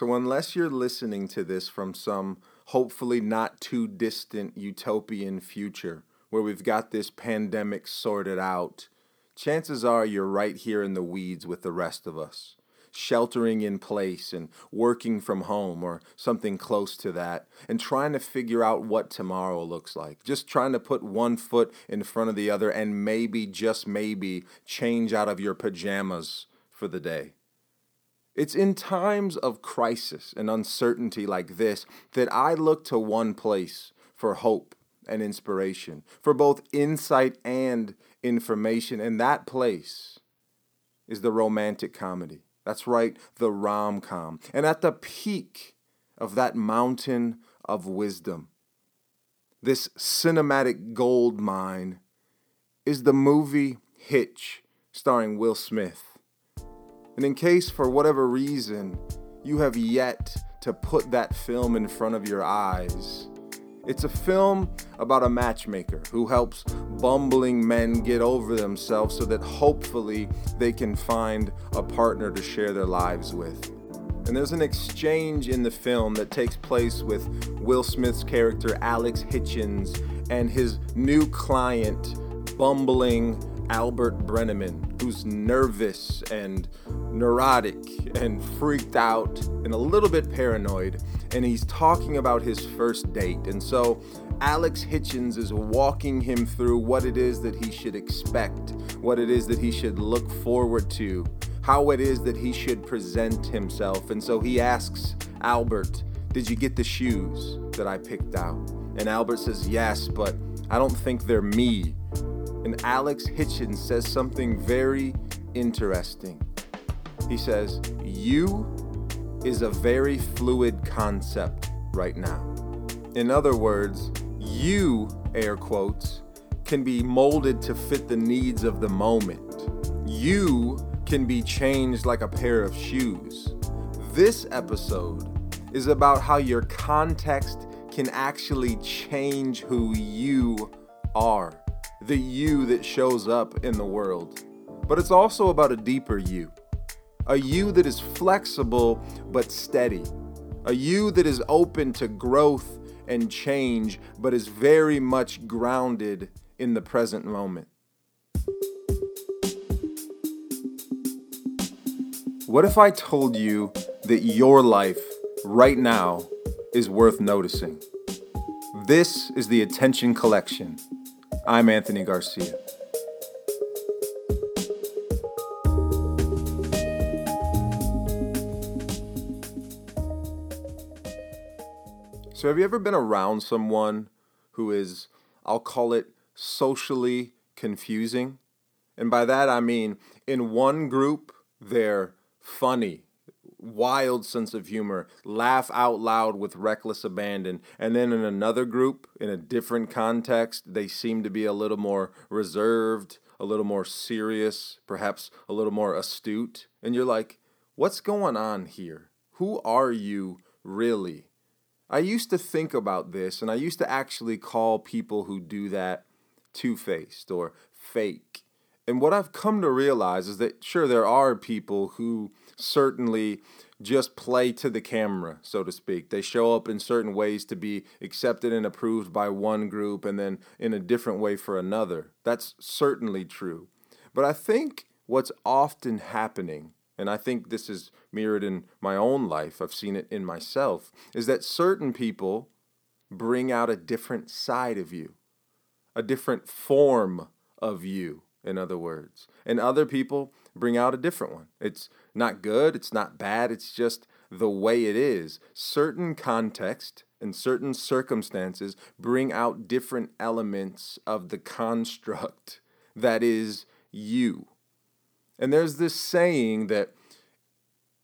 So unless you're listening to this from some hopefully not too distant utopian future where we've got this pandemic sorted out, chances are you're right here in the weeds with the rest of us, sheltering in place and working from home or something close to that, and trying to figure out what tomorrow looks like. Just trying to put one foot in front of the other and maybe, just maybe, change out of your pajamas for the day. It's in times of crisis and uncertainty like this that I look to one place for hope and inspiration, for both insight and information, and that place is the romantic comedy. That's right, the rom-com. And at the peak of that mountain of wisdom, this cinematic gold mine, is the movie Hitch, starring Will Smith. And in case, for whatever reason, you have yet to put that film in front of your eyes, it's a film about a matchmaker who helps bumbling men get over themselves so that hopefully they can find a partner to share their lives with. And there's an exchange in the film that takes place with Will Smith's character, Alex Hitchens, and his new client, bumbling Albert Brenneman, who's nervous and neurotic and freaked out and a little bit paranoid, and he's talking about his first date. And so Alex Hitchens is walking him through what it is that he should expect, what it is that he should look forward to, how it is that he should present himself. And so he asks Albert, "Did you get the shoes that I picked out?" And Albert says, "Yes, but I don't think they're me." And Alex Hitchens says something very interesting. He says, "You is a very fluid concept right now." In other words, you, air quotes, can be molded to fit the needs of the moment. You can be changed like a pair of shoes. This episode is about how your context can actually change who you are, the you that shows up in the world. But it's also about a deeper you. A you that is flexible but steady. A you that is open to growth and change, but is very much grounded in the present moment. What if I told you that your life right now is worth noticing? This is the Attention Collection. I'm Anthony Garcia. So have you ever been around someone who is, I'll call it, socially confusing? And by that I mean, in one group, they're funny, wild sense of humor, laugh out loud with reckless abandon. And then in another group, in a different context, they seem to be a little more reserved, a little more serious, perhaps a little more astute. And you're like, what's going on here? Who are you really? I used to think about this, and I used to actually call people who do that two-faced or fake. And what I've come to realize is that, sure, there are people who certainly just play to the camera, so to speak. They show up in certain ways to be accepted and approved by one group and then in a different way for another. That's certainly true. But I think what's often happening, and I think this is mirrored in my own life, I've seen it in myself, is that certain people bring out a different side of you, a different form of you, in other words. And other people bring out a different one. It's not good, it's not bad, it's just the way it is. Certain context and certain circumstances bring out different elements of the construct that is you. And there's this saying that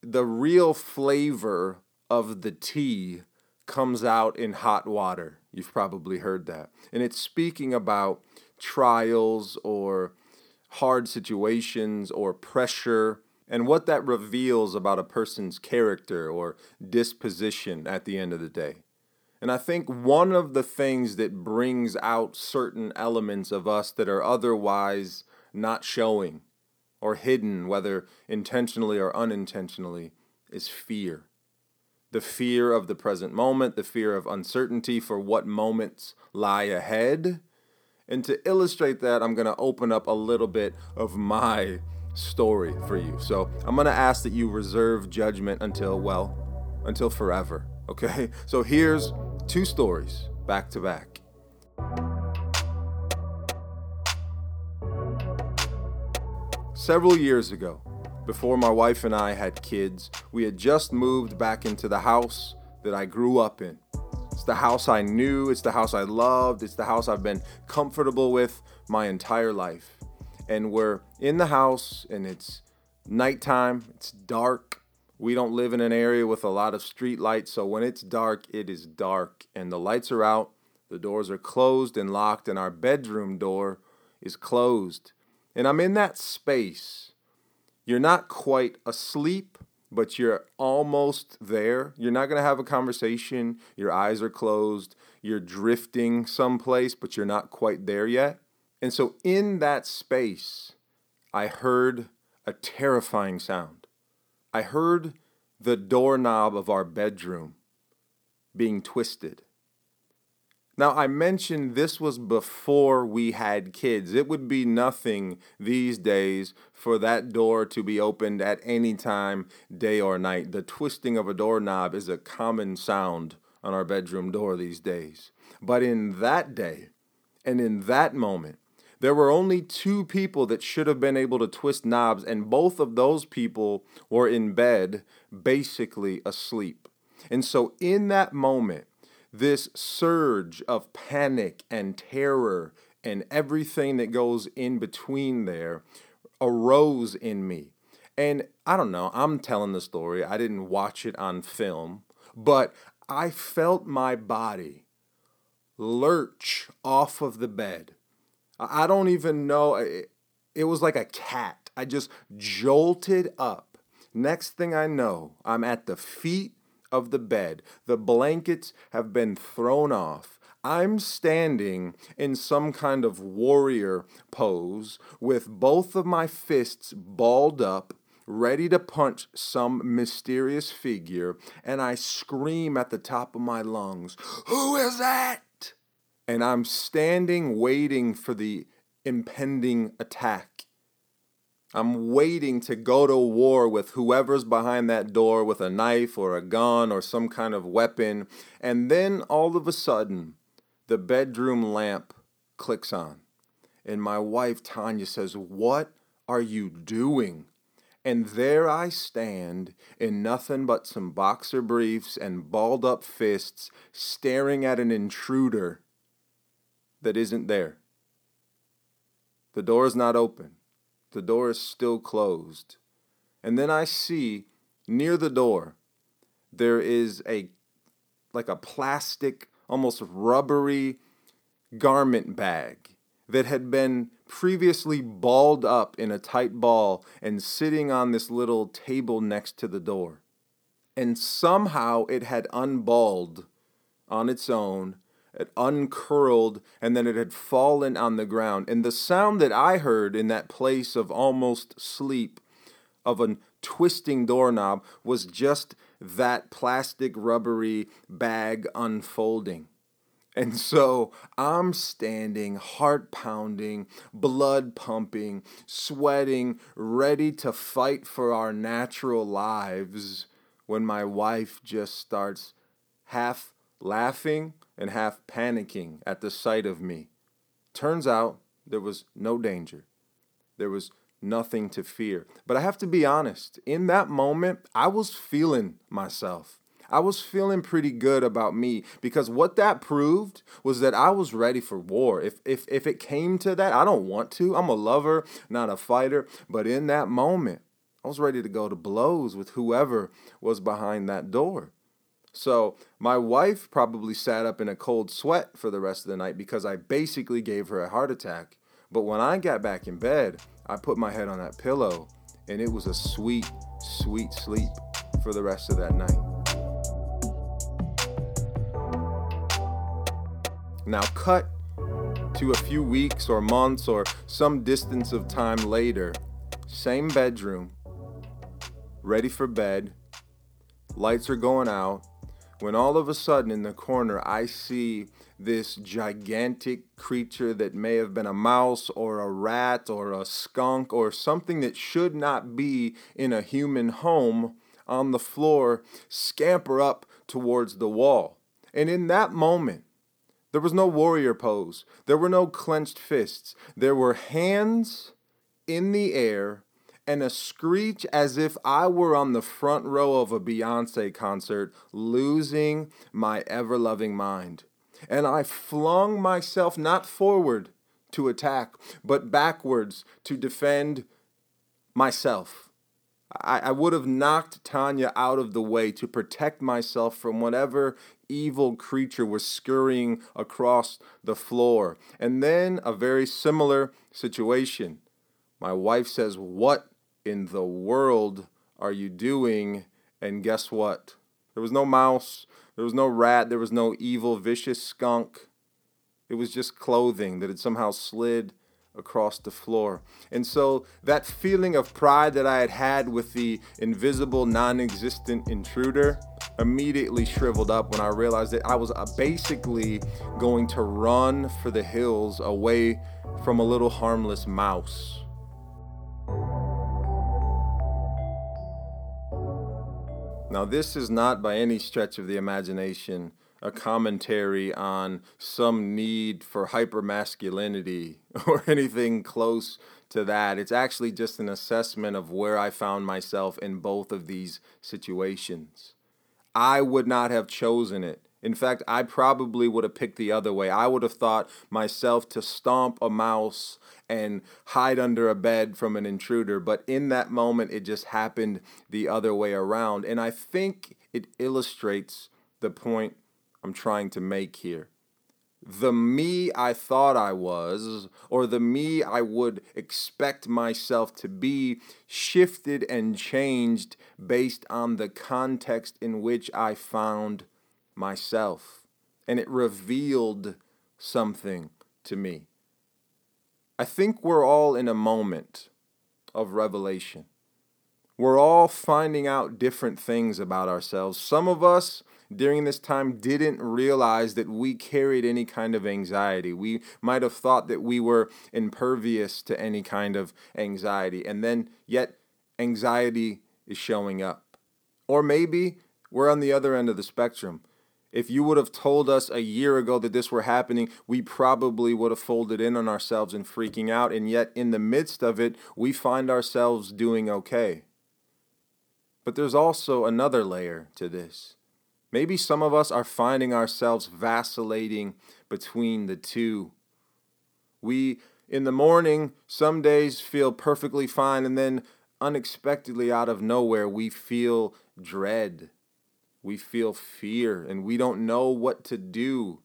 the real flavor of the tea comes out in hot water. You've probably heard that. And it's speaking about trials or hard situations or pressure and what that reveals about a person's character or disposition at the end of the day. And I think one of the things that brings out certain elements of us that are otherwise not showing or hidden, whether intentionally or unintentionally, is fear. the fear of the present moment, the fear of uncertainty for what moments lie ahead. And to illustrate that, I'm going to open up a little bit of my story for you. So I'm going to ask that you reserve judgment until forever. Okay? So here's two stories back to back. Several years ago, before my wife and I had kids, we had just moved back into the house that I grew up in. It's the house I knew, it's the house I loved, it's the house I've been comfortable with my entire life. And we're in the house and it's nighttime, it's dark. We don't live in an area with a lot of street lights, so when it's dark, it is dark. And the lights are out, the doors are closed and locked, and our bedroom door is closed. And I'm in that space. You're not quite asleep, but you're almost there. You're not going to have a conversation. Your eyes are closed. You're drifting someplace, but you're not quite there yet. And so in that space, I heard a terrifying sound. I heard the doorknob of our bedroom being twisted. Now, I mentioned this was before we had kids. It would be nothing these days for that door to be opened at any time, day or night. The twisting of a doorknob is a common sound on our bedroom door these days. But in that day and in that moment, there were only two people that should have been able to twist knobs, and both of those people were in bed, basically asleep. And so in that moment, this surge of panic and terror and everything that goes in between there arose in me. And I don't know, I'm telling the story. I didn't watch it on film, but I felt my body lurch off of the bed. I don't even know. It was like a cat. I just jolted up. Next thing I know, I'm at the feet of the bed. The blankets have been thrown off. I'm standing in some kind of warrior pose with both of my fists balled up, ready to punch some mysterious figure, and I scream at the top of my lungs, "Who is that?" And I'm standing waiting for the impending attack. I'm waiting to go to war with whoever's behind that door with a knife or a gun or some kind of weapon. And then all of a sudden, the bedroom lamp clicks on. And my wife, Tanya, says, "What are you doing?" And there I stand in nothing but some boxer briefs and balled up fists, staring at an intruder that isn't there. The door is not open. The door is still closed. And then I see near the door, there is a plastic, almost rubbery garment bag that had been previously balled up in a tight ball and sitting on this little table next to the door. And somehow it had unballed on its own. It uncurled, and then it had fallen on the ground. And the sound that I heard in that place of almost sleep, of a twisting doorknob, was just that plastic rubbery bag unfolding. And so I'm standing, heart pounding, blood pumping, sweating, ready to fight for our natural lives, when my wife just starts half laughing and half panicking at the sight of me. Turns out there was no danger. There was nothing to fear. But I have to be honest, in that moment, I was feeling myself. I was feeling pretty good about me, because what that proved was that I was ready for war. If it came to that, I don't want to. I'm a lover, not a fighter. But in that moment, I was ready to go to blows with whoever was behind that door. So my wife probably sat up in a cold sweat for the rest of the night, because I basically gave her a heart attack. But when I got back in bed, I put my head on that pillow, and it was a sweet, sweet sleep for the rest of that night. Now cut to a few weeks or months or some distance of time later, same bedroom, ready for bed, lights are going out, when all of a sudden in the corner I see this gigantic creature that may have been a mouse or a rat or a skunk or something that should not be in a human home on the floor scamper up towards the wall. And in that moment, there was no warrior pose. There were no clenched fists. There were hands in the air and a screech as if I were on the front row of a Beyonce concert, losing my ever-loving mind. And I flung myself not forward to attack, but backwards to defend myself. I would have knocked Tanya out of the way to protect myself from whatever evil creature was scurrying across the floor. And then a very similar situation. My wife says, "What in the world are you doing?" And guess what? There was no mouse. There was no rat. There was no evil, vicious skunk. It was just clothing that had somehow slid across the floor. And so that feeling of pride that I had had with the invisible, non-existent intruder immediately shriveled up when I realized that I was basically going to run for the hills away from a little harmless mouse. Now, this is not by any stretch of the imagination a commentary on some need for hypermasculinity or anything close to that. It's actually just an assessment of where I found myself in both of these situations. I would not have chosen it. In fact, I probably would have picked the other way. I would have thought myself to stomp a mouse and hide under a bed from an intruder. But in that moment, it just happened the other way around. And I think it illustrates the point I'm trying to make here. The me I thought I was, or the me I would expect myself to be, shifted and changed based on the context in which I found myself, and it revealed something to me. I think we're all in a moment of revelation. We're all finding out different things about ourselves. Some of us during this time didn't realize that we carried any kind of anxiety. We might have thought that we were impervious to any kind of anxiety, and then yet anxiety is showing up. Or maybe we're on the other end of the spectrum. If you would have told us a year ago that this were happening, we probably would have folded in on ourselves and freaking out. And yet in the midst of it, we find ourselves doing okay. But there's also another layer to this. Maybe some of us are finding ourselves vacillating between the two. We, in the morning, some days feel perfectly fine, and then unexpectedly out of nowhere, we feel dread. We feel fear, and we don't know what to do.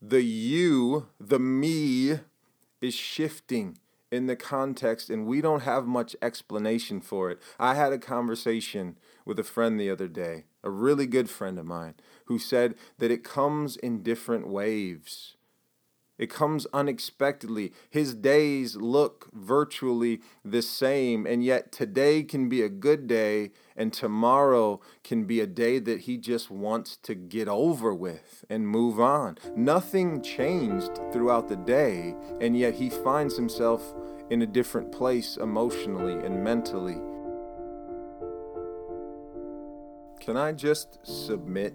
The you, the me, is shifting in the context, and we don't have much explanation for it. I had a conversation with a friend the other day, a really good friend of mine, who said that it comes in different waves. It comes unexpectedly. His days look virtually the same, and yet today can be a good day, and tomorrow can be a day that he just wants to get over with and move on. Nothing changed throughout the day, and yet he finds himself in a different place emotionally and mentally. Can I just submit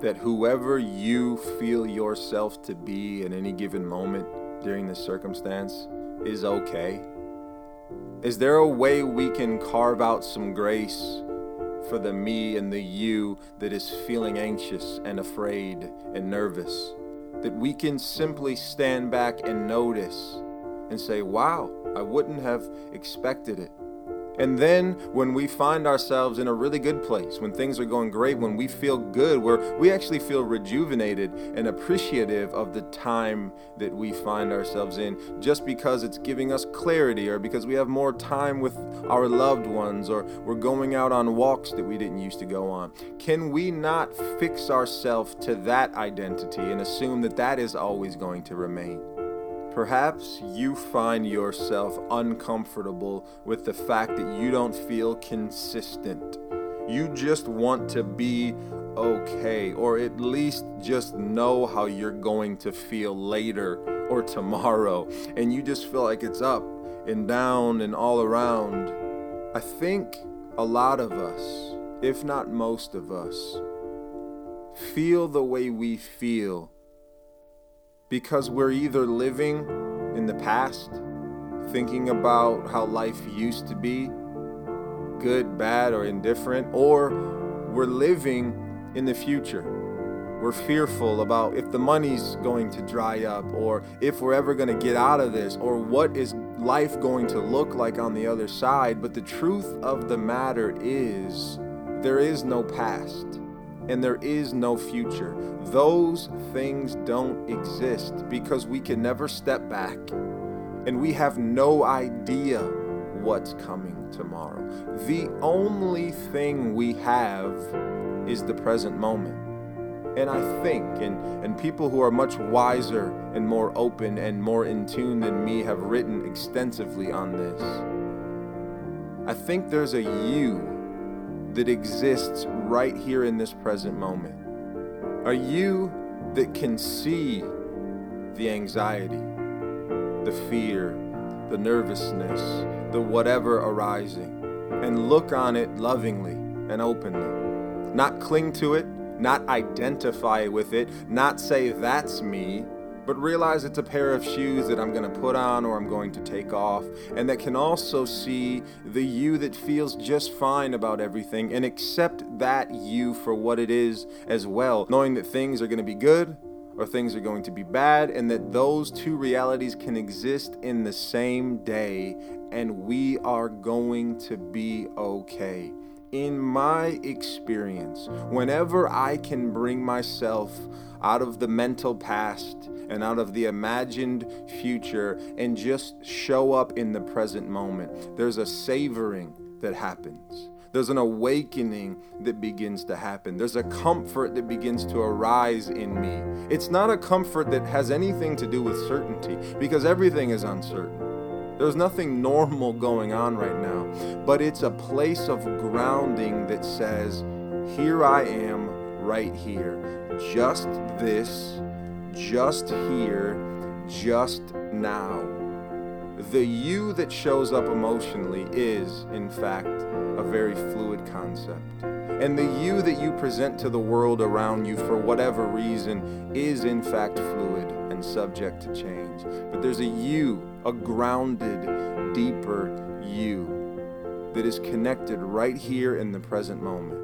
that whoever you feel yourself to be in any given moment during this circumstance is okay? Is there a way we can carve out some grace for the me and the you that is feeling anxious and afraid and nervous? That we can simply stand back and notice and say, wow, I wouldn't have expected it. And then when we find ourselves in a really good place, when things are going great, when we feel good, where we actually feel rejuvenated and appreciative of the time that we find ourselves in, just because it's giving us clarity or because we have more time with our loved ones or we're going out on walks that we didn't used to go on. Can we not fix ourselves to that identity and assume that that is always going to remain? Perhaps you find yourself uncomfortable with the fact that you don't feel consistent. You just want to be okay, or at least just know how you're going to feel later or tomorrow. And you just feel like it's up and down and all around. I think a lot of us, if not most of us, feel the way we feel because we're either living in the past, thinking about how life used to be, good, bad, or indifferent, or we're living in the future. We're fearful about if the money's going to dry up, or if we're ever going to get out of this, or what is life going to look like on the other side. But the truth of the matter is, there is no past and there is no future. Those things don't exist because we can never step back, and we have no idea what's coming tomorrow. The only thing we have is the present moment. And I think, and people who are much wiser and more open and more in tune than me have written extensively on this. I think there's a you that exists right here in this present moment. A you that can see the anxiety, the fear, the nervousness, the whatever arising, and look on it lovingly and openly. Not cling to it, not identify with it, not say that's me, but realize it's a pair of shoes that I'm going to put on or I'm going to take off, and that can also see the you that feels just fine about everything and accept that you for what it is as well, knowing that things are going to be good or things are going to be bad, and that those two realities can exist in the same day, and we are going to be okay. In my experience, whenever I can bring myself out of the mental past and out of the imagined future and just show up in the present moment, there's a savoring that happens. There's an awakening that begins to happen. There's a comfort that begins to arise in me. It's not a comfort that has anything to do with certainty, because everything is uncertain. There's nothing normal going on right now, but it's a place of grounding that says, here I am right here, just this, just here, just now. The you that shows up emotionally is, in fact, a very fluid concept. And the you that you present to the world around you for whatever reason is, in fact, fluid and subject to change. But there's a you, a grounded, deeper you that is connected right here in the present moment.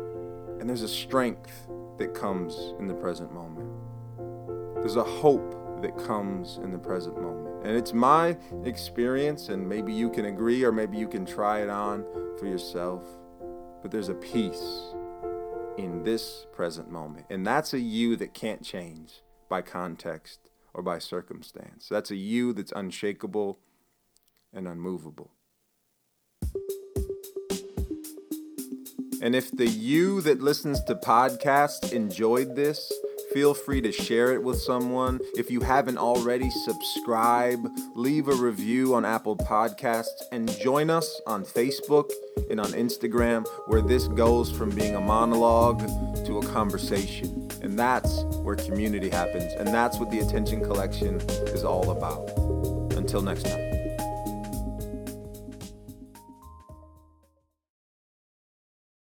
And there's a strength that comes in the present moment. There's a hope that comes in the present moment. And it's my experience, and maybe you can agree or maybe you can try it on for yourself, but there's a peace in this present moment. And that's a you that can't change by context or by circumstance. That's a you that's unshakable and unmovable. And if the you that listens to podcasts enjoyed this, feel free to share it with someone. If you haven't already, subscribe, leave a review on Apple Podcasts, and join us on Facebook and on Instagram, where this goes from being a monologue to a conversation. And that's where community happens. And that's what the Attention Collection is all about. Until next time.